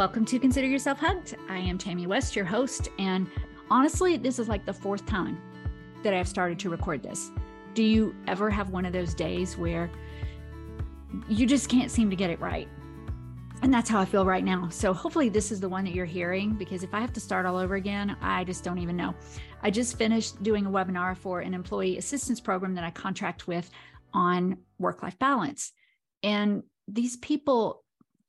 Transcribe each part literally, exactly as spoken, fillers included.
Welcome to Consider Yourself Hugged. I am Tammy West, your host. And honestly, this is like the fourth time that I've started to record this. Do you ever have one of those days where you just can't seem to get it right? And that's how I feel right now. So hopefully this is the one that you're hearing, because if I have to start all over again, I just don't even know. I just finished doing a webinar for an employee assistance program that I contract with on work-life balance. And these people,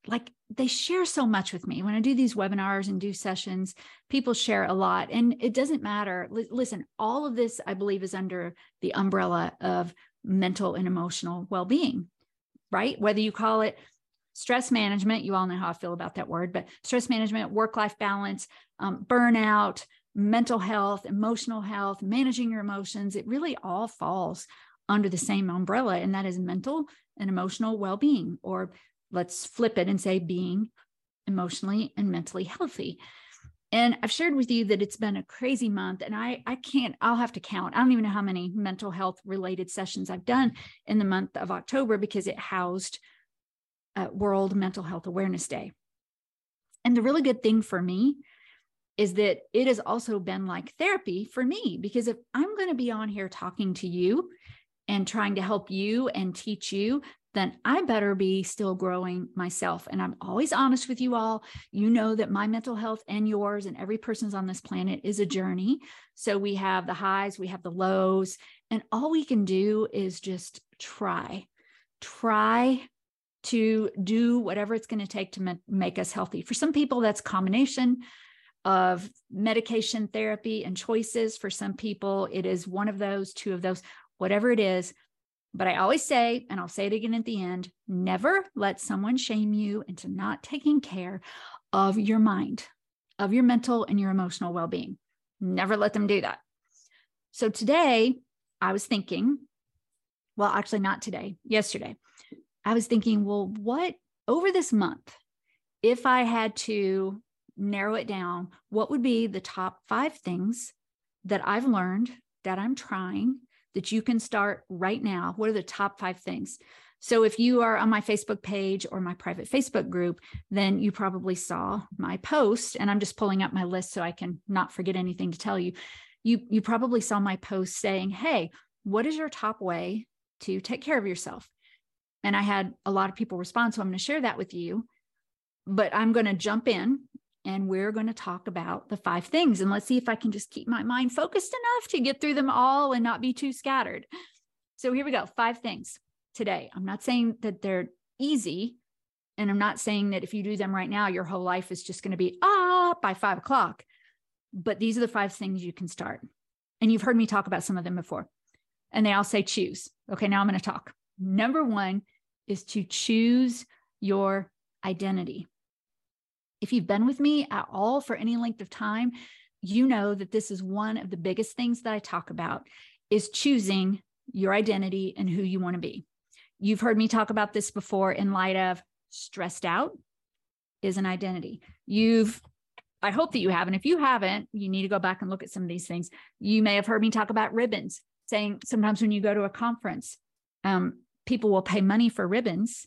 like, they share so much with me. When I do these webinars and do sessions, people share a lot, and it doesn't matter. L- listen, all of this, I believe, is under the umbrella of mental and emotional well-being, right? Whether you call it stress management, you all know how I feel about that word, but stress management, work-life balance, um, burnout, mental health, emotional health, managing your emotions, it really all falls under the same umbrella, and that is mental and emotional well-being, or let's flip it and say being emotionally and mentally healthy. And I've shared with you that it's been a crazy month, and I, I can't, I'll have to count. I don't even know how many mental health related sessions I've done in the month of October, because it housed uh, World Mental Health Awareness Day. And the really good thing for me is that it has also been like therapy for me, because if I'm going to be on here talking to you and trying to help you and teach you, then I better be still growing myself. And I'm always honest with you all. You know that my mental health and yours and every person's on this planet is a journey. So we have the highs, we have the lows, and all we can do is just try, try to do whatever it's going to take to make us healthy. For some people, that's a combination of medication, therapy, and choices. For some people, it is one of those, two of those, whatever it is. But I always say, and I'll say it again at the end, never let someone shame you into not taking care of your mind, of your mental and your emotional well-being. Never let them do that. So today I was thinking, well, actually not today, yesterday, I was thinking, well, what over this month, if I had to narrow it down, what would be the top five things that I've learned, that I'm trying, that you can start right now? What are the top five things? So if you are on my Facebook page or my private Facebook group, then you probably saw my post, and I'm just pulling up my list so I can not forget anything to tell you. You, you probably saw my post saying, hey, what is your top way to take care of yourself? And I had a lot of people respond, so I'm going to share that with you, but I'm going to jump in and we're going to talk about the five things. And let's see if I can just keep my mind focused enough to get through them all and not be too scattered. So here we go. Five things today. I'm not saying that they're easy. And I'm not saying that if you do them right now, your whole life is just going to be ah by five o'clock. But these are the five things you can start. And you've heard me talk about some of them before. And they all say choose. Okay, now I'm going to talk. Number one is to choose your identity. If you've been with me at all for any length of time, you know that this is one of the biggest things that I talk about, is choosing your identity and who you want to be. You've heard me talk about this before in light of stressed out is an identity. You've, I hope that you haven't. If you haven't, you need to go back and look at some of these things. You may have heard me talk about ribbons, saying sometimes when you go to a conference, um, people will pay money for ribbons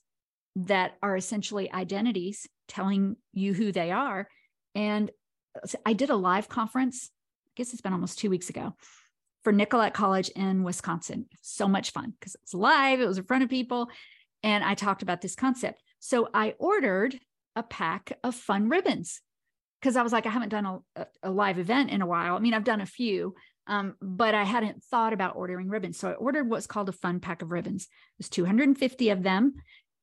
that are essentially identities telling you who they are. And I did a live conference, I guess it's been almost two weeks ago, for Nicolette College in Wisconsin. So much fun because it's live, it was in front of people, and I talked about this concept. So I ordered a pack of fun ribbons because I was like, I haven't done a, a live event in a while. I mean, I've done a few, um, but I hadn't thought about ordering ribbons. So I ordered what's called a fun pack of ribbons. There's two hundred fifty of them,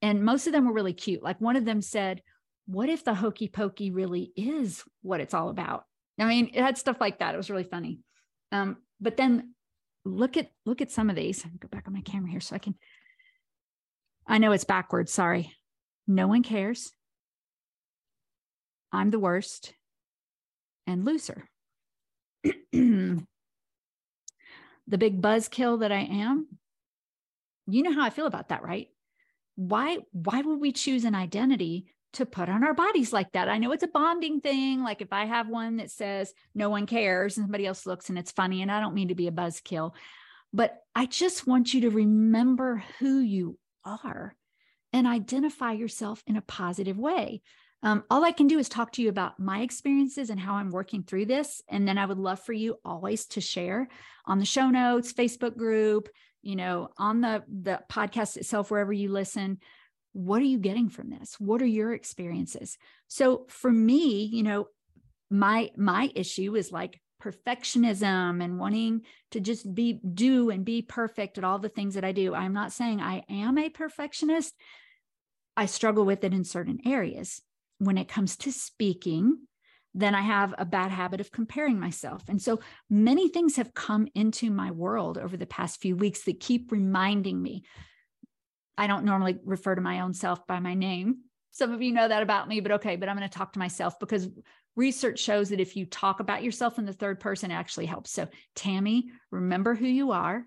and most of them were really cute. Like one of them said, what if the hokey pokey really is what it's all about? I mean, it had stuff like that. It was really funny. Um, but then look at, look at some of these. Go back on my camera here so I can, I know it's backwards. Sorry. No one cares. I'm the worst and loser. The big buzzkill that I am. You know how I feel about that, right? Why, why would we choose an identity to put on our bodies like that? I know it's a bonding thing. Like if I have one that says no one cares and somebody else looks and it's funny, and I don't mean to be a buzzkill, but I just want you to remember who you are and identify yourself in a positive way. Um, all I can do is talk to you about my experiences and how I'm working through this. And then I would love for you always to share on the show notes, Facebook group, you know, on the, the podcast itself, wherever you listen. What are you getting from this? What are your experiences? So for me, you know, my, my issue is like perfectionism and wanting to just be, do and be perfect at all the things that I do. I'm not saying I am a perfectionist. I struggle with it in certain areas. When it comes to speaking, then I have a bad habit of comparing myself. And so many things have come into my world over the past few weeks that keep reminding me. I don't normally refer to my own self by my name. Some of you know that about me, but okay, but I'm going to talk to myself because research shows that if you talk about yourself in the third person, it actually helps. So Tammy, remember who you are.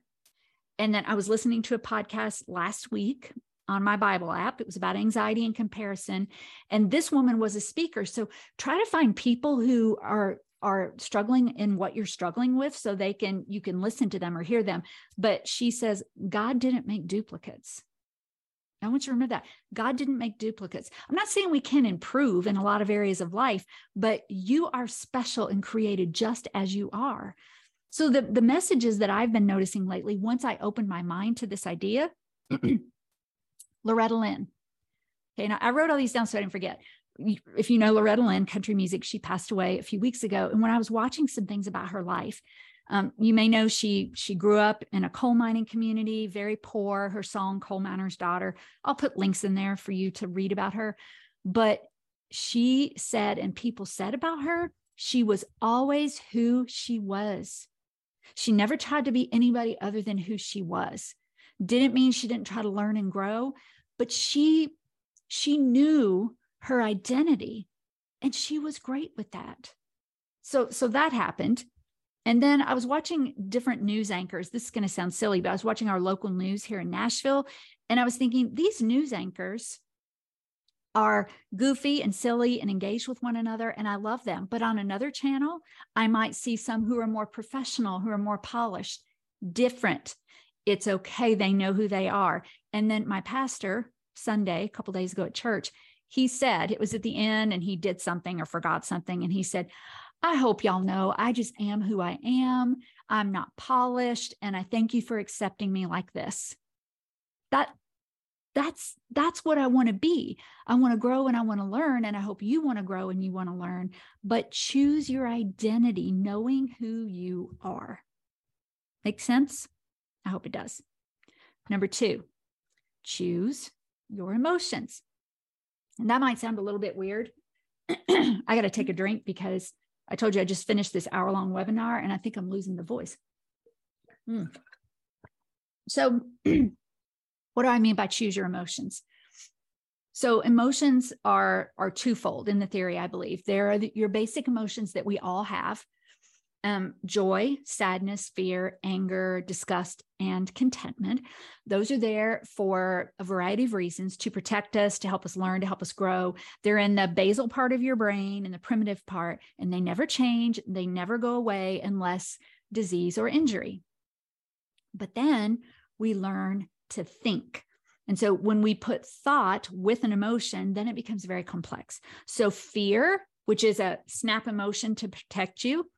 And then I was listening to a podcast last week on my Bible app. It was about anxiety and comparison. And this woman was a speaker. So try to find people who are, are struggling in what you're struggling with so they can, you can listen to them or hear them. But she says, God didn't make duplicates. I want you to remember that. God didn't make duplicates. I'm not saying we can improve in a lot of areas of life, but you are special and created just as you are. So the, the messages that I've been noticing lately, once I opened my mind to this idea, Loretta Lynn. Okay, now I wrote all these down so I didn't forget. If you know Loretta Lynn, country music, she passed away a few weeks ago. And when I was watching some things about her life, um, you may know she she grew up in a coal mining community, very poor. Her song, Coal Miner's Daughter. I'll put links in there for you to read about her. But she said, and people said about her, she was always who she was. She never tried to be anybody other than who she was. Didn't mean she didn't try to learn and grow, but she, she knew her identity and she was great with that. So, so that happened. And then I was watching different news anchors. This is going to sound silly, but I was watching our local news here in Nashville. And I was thinking these news anchors are goofy and silly and engaged with one another. And I love them. But on another channel, I might see some who are more professional, who are more polished, different. It's okay. They know who they are. And then my pastor Sunday, a couple of days ago at church, he said, it was at the end and he did something or forgot something. And he said, I hope y'all know, I just am who I am. I'm not polished. And I thank you for accepting me like this. That that's, that's what I want to be. I want to grow and I want to learn. And I hope you want to grow and you want to learn, but choose your identity, knowing who you are. Make sense? I hope it does. Number two, choose your emotions. And that might sound a little bit weird. I got to take a drink because I told you I just finished this hour-long webinar and I think I'm losing the voice. Mm. So what do I mean by choose your emotions? So emotions are, are twofold in the theory, I believe. There are the, your basic emotions that we all have. Um, joy, sadness, fear, anger, disgust, and contentment. Those are there for a variety of reasons, to protect us, to help us learn, to help us grow. They're in the basal part of your brain and the primitive part, and they never change. They never go away unless disease or injury. But then we learn to think. And so when we put thought with an emotion, then it becomes very complex. So fear, which is a snap emotion to protect you,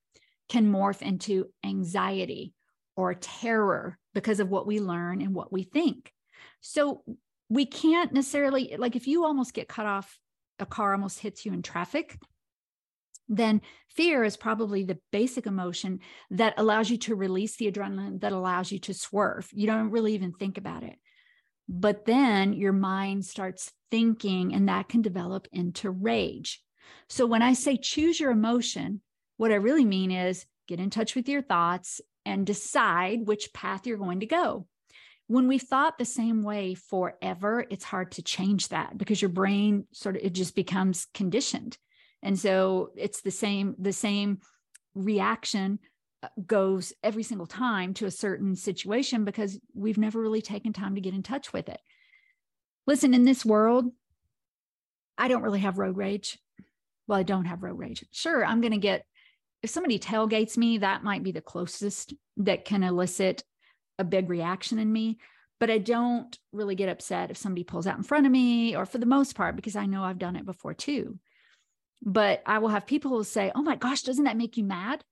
can morph into anxiety or terror because of what we learn and what we think. So we can't necessarily, like if you almost get cut off, a car almost hits you in traffic, then fear is probably the basic emotion that allows you to release the adrenaline that allows you to swerve. You don't really even think about it. But then your mind starts thinking and that can develop into rage. So when I say choose your emotion, what I really mean is get in touch with your thoughts and decide which path you're going to go. When we've thought the same way forever, it's hard to change that because your brain sort of, it just becomes conditioned. And so it's the same, the same reaction goes every single time to a certain situation because we've never really taken time to get in touch with it. Listen, in this world, I don't really have road rage. Well, I don't have road rage. Sure, I'm going to get, if somebody tailgates me, that might be the closest that can elicit a big reaction in me. But I don't really get upset if somebody pulls out in front of me, or for the most part, because I know I've done it before too. But I will have people who will say, oh my gosh, doesn't that make you mad?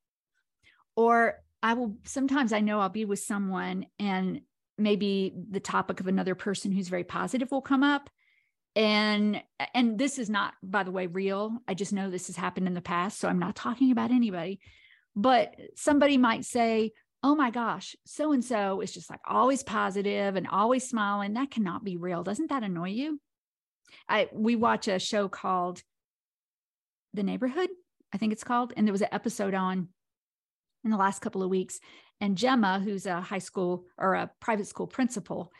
Or I will, sometimes I know I'll be with someone and maybe the topic of another person who's very positive will come up. And, and this is not, by the way, real. I just know this has happened in the past. So I'm not talking about anybody, but somebody might say, oh my gosh, so-and-so is just like always positive and always smiling. That cannot be real. Doesn't that annoy you? I, we watch a show called The Neighborhood, I think it's called. And there was an episode on in the last couple of weeks. And Gemma, who's a high school or a private school principal,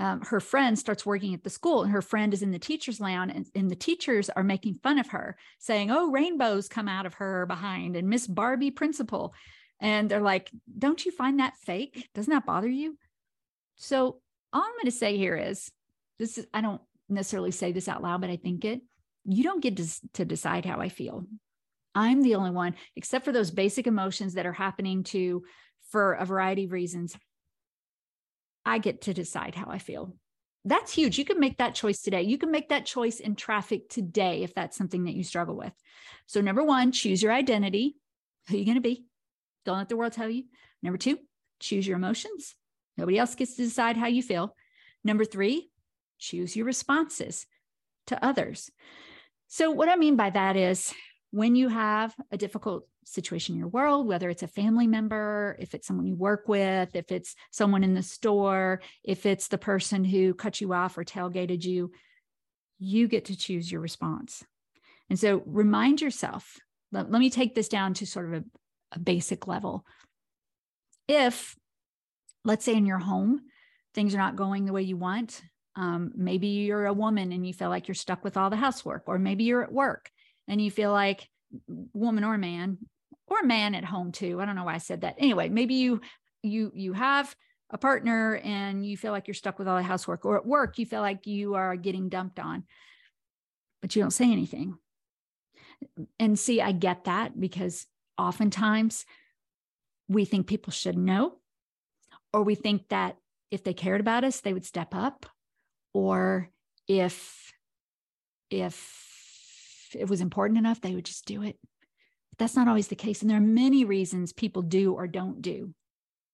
um, her friend starts working at the school, and her friend is in the teacher's lounge, and, and the teachers are making fun of her, saying, oh, rainbows come out of her behind, and Miss Barbie principal. And they're like, don't you find that fake? Doesn't that bother you? So all I'm going to say here is, this is, I don't necessarily say this out loud, but I think it, you don't get to, to decide how I feel. I'm the only one, except for those basic emotions that are happening to, for a variety of reasons, I get to decide how I feel. That's huge. You can make that choice today. You can make that choice in traffic today, if that's something that you struggle with. So number one, choose your identity. Who are you going to be? Don't let the world tell you. Number two, choose your emotions. Nobody else gets to decide how you feel. Number three, choose your responses to others. So what I mean by that is, when you have a difficult situation in your world, whether it's a family member, if it's someone you work with, if it's someone in the store, if it's the person who cut you off or tailgated you, you get to choose your response. And so remind yourself, let, let me take this down to sort of a a basic level. If, let's say in your home, things are not going the way you want, um, maybe you're a woman and you feel like you're stuck with all the housework, or maybe you're at work and you feel like, woman or man, or man at home too. I don't know why I said that. Anyway, maybe you, you, you have a partner and you feel like you're stuck with all the housework, or at work, you feel like you are getting dumped on, but you don't say anything. And see, I get that, because oftentimes we think people should know, or we think that if they cared about us, they would step up. Or if, if it was important enough, they would just do it. But that's not always the case. And there are many reasons people do or don't do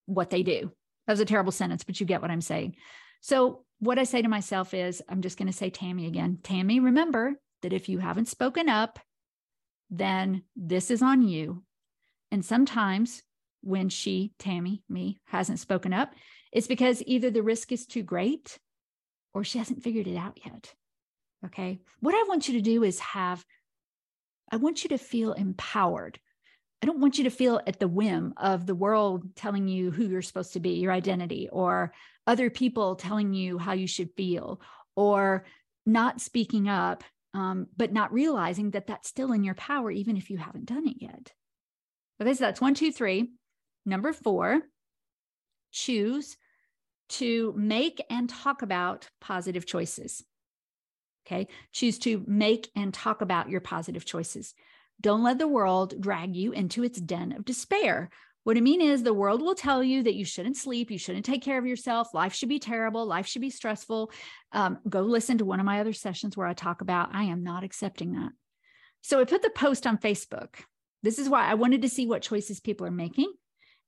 what they do. That was a terrible sentence, but you get what I'm saying. So what I say to myself is, I'm just going to say Tammy again. Tammy, remember that if you haven't spoken up, then this is on you. And sometimes when she, Tammy, me, hasn't spoken up, it's because either the risk is too great or she hasn't figured it out yet. Okay. What I want you to do is have, I want you to feel empowered. I don't want you to feel at the whim of the world telling you who you're supposed to be, your identity, or other people telling you how you should feel, or not speaking up, um, but not realizing that that's still in your power, even if you haven't done it yet. Okay, so that's one, two, three. Number four, choose to make and talk about positive choices. Okay, choose to make and talk about your positive choices. Don't let the world drag you into its den of despair. What I mean is, the world will tell you that you shouldn't sleep, you shouldn't take care of yourself, life should be terrible, life should be stressful. Um, go listen to one of my other sessions where I talk about, I am not accepting that. So I put the post on Facebook. This is why I wanted to see what choices people are making,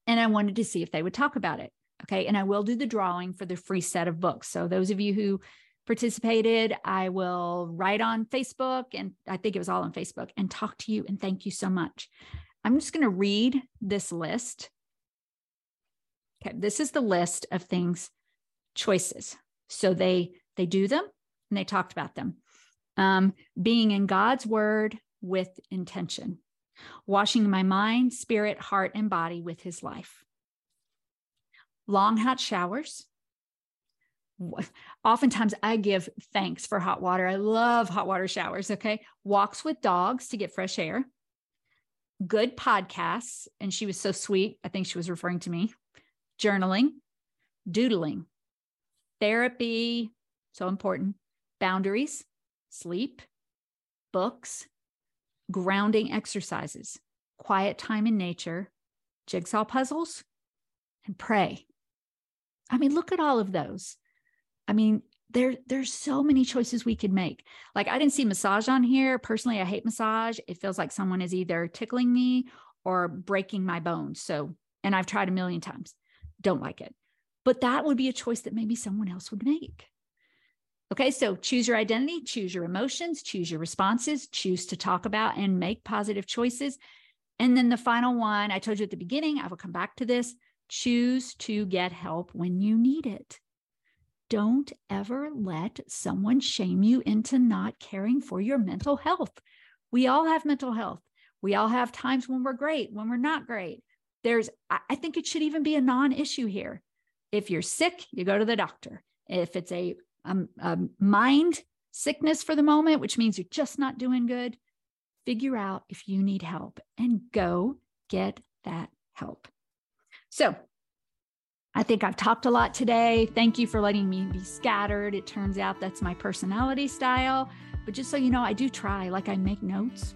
and I wanted to see if they would talk about it. Okay, and I will do the drawing for the free set of books. So those of you who participated, I will write on Facebook, and I think it was all on Facebook, and talk to you and thank you so much. I'm just going to read this list. Okay, this is the list of things, choices. So they they do them and they talked about them. Um, being in God's word with intention, washing my mind, spirit, heart, and body with His life, long hot showers. Oftentimes I give thanks for hot water. I love hot water showers. Okay, walks with dogs to get fresh air. Good podcasts, and she was so sweet, I think she was referring to me. Journaling, doodling, therapy, so important, boundaries, sleep, books, grounding exercises, quiet time in nature, jigsaw puzzles, and pray. I mean, look at all of those. I mean, there, there's so many choices we could make. Like, I didn't see massage on here. Personally, I hate massage. It feels like someone is either tickling me or breaking my bones. So, and I've tried a million times, don't like it, but that would be a choice that maybe someone else would make. Okay. So choose your identity, choose your emotions, choose your responses, choose to talk about and make positive choices. And then the final one, I told you at the beginning, I will come back to this, choose to get help when you need it. Don't ever let someone shame you into not caring for your mental health. We all have mental health. We all have times when we're great, when we're not great. There's, I think it should even be a non-issue here. If you're sick, you go to the doctor. If it's a, a, a mind sickness for the moment, which means you're just not doing good, figure out if you need help and go get that help. So I think I've talked a lot today. Thank you for letting me be scattered. It turns out that's my personality style, but just so you know, I do try, like I make notes.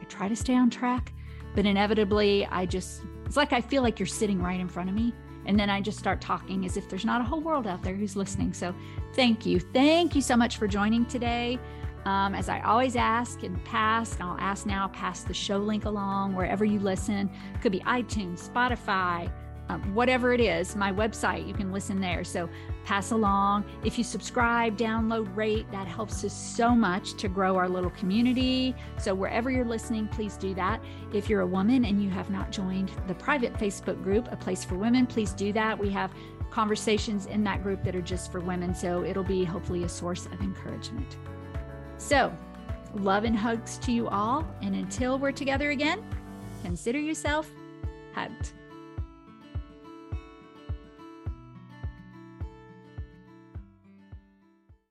I try to stay on track, but inevitably I just, it's like, I feel like you're sitting right in front of me. And then I just start talking as if there's not a whole world out there who's listening. So thank you. Thank you so much for joining today. Um, as I always ask in the past, and I'll ask now, pass the show link along wherever you listen. It could be iTunes, Spotify, um, whatever it is, my website, you can listen there. So pass along. If you subscribe, download, rate, that helps us so much to grow our little community. So wherever you're listening, please do that. If you're a woman and you have not joined the private Facebook group, A Place for Women, please do that. We have conversations in that group that are just for women. So it'll be hopefully a source of encouragement. So love and hugs to you all. And until we're together again, consider yourself hugged.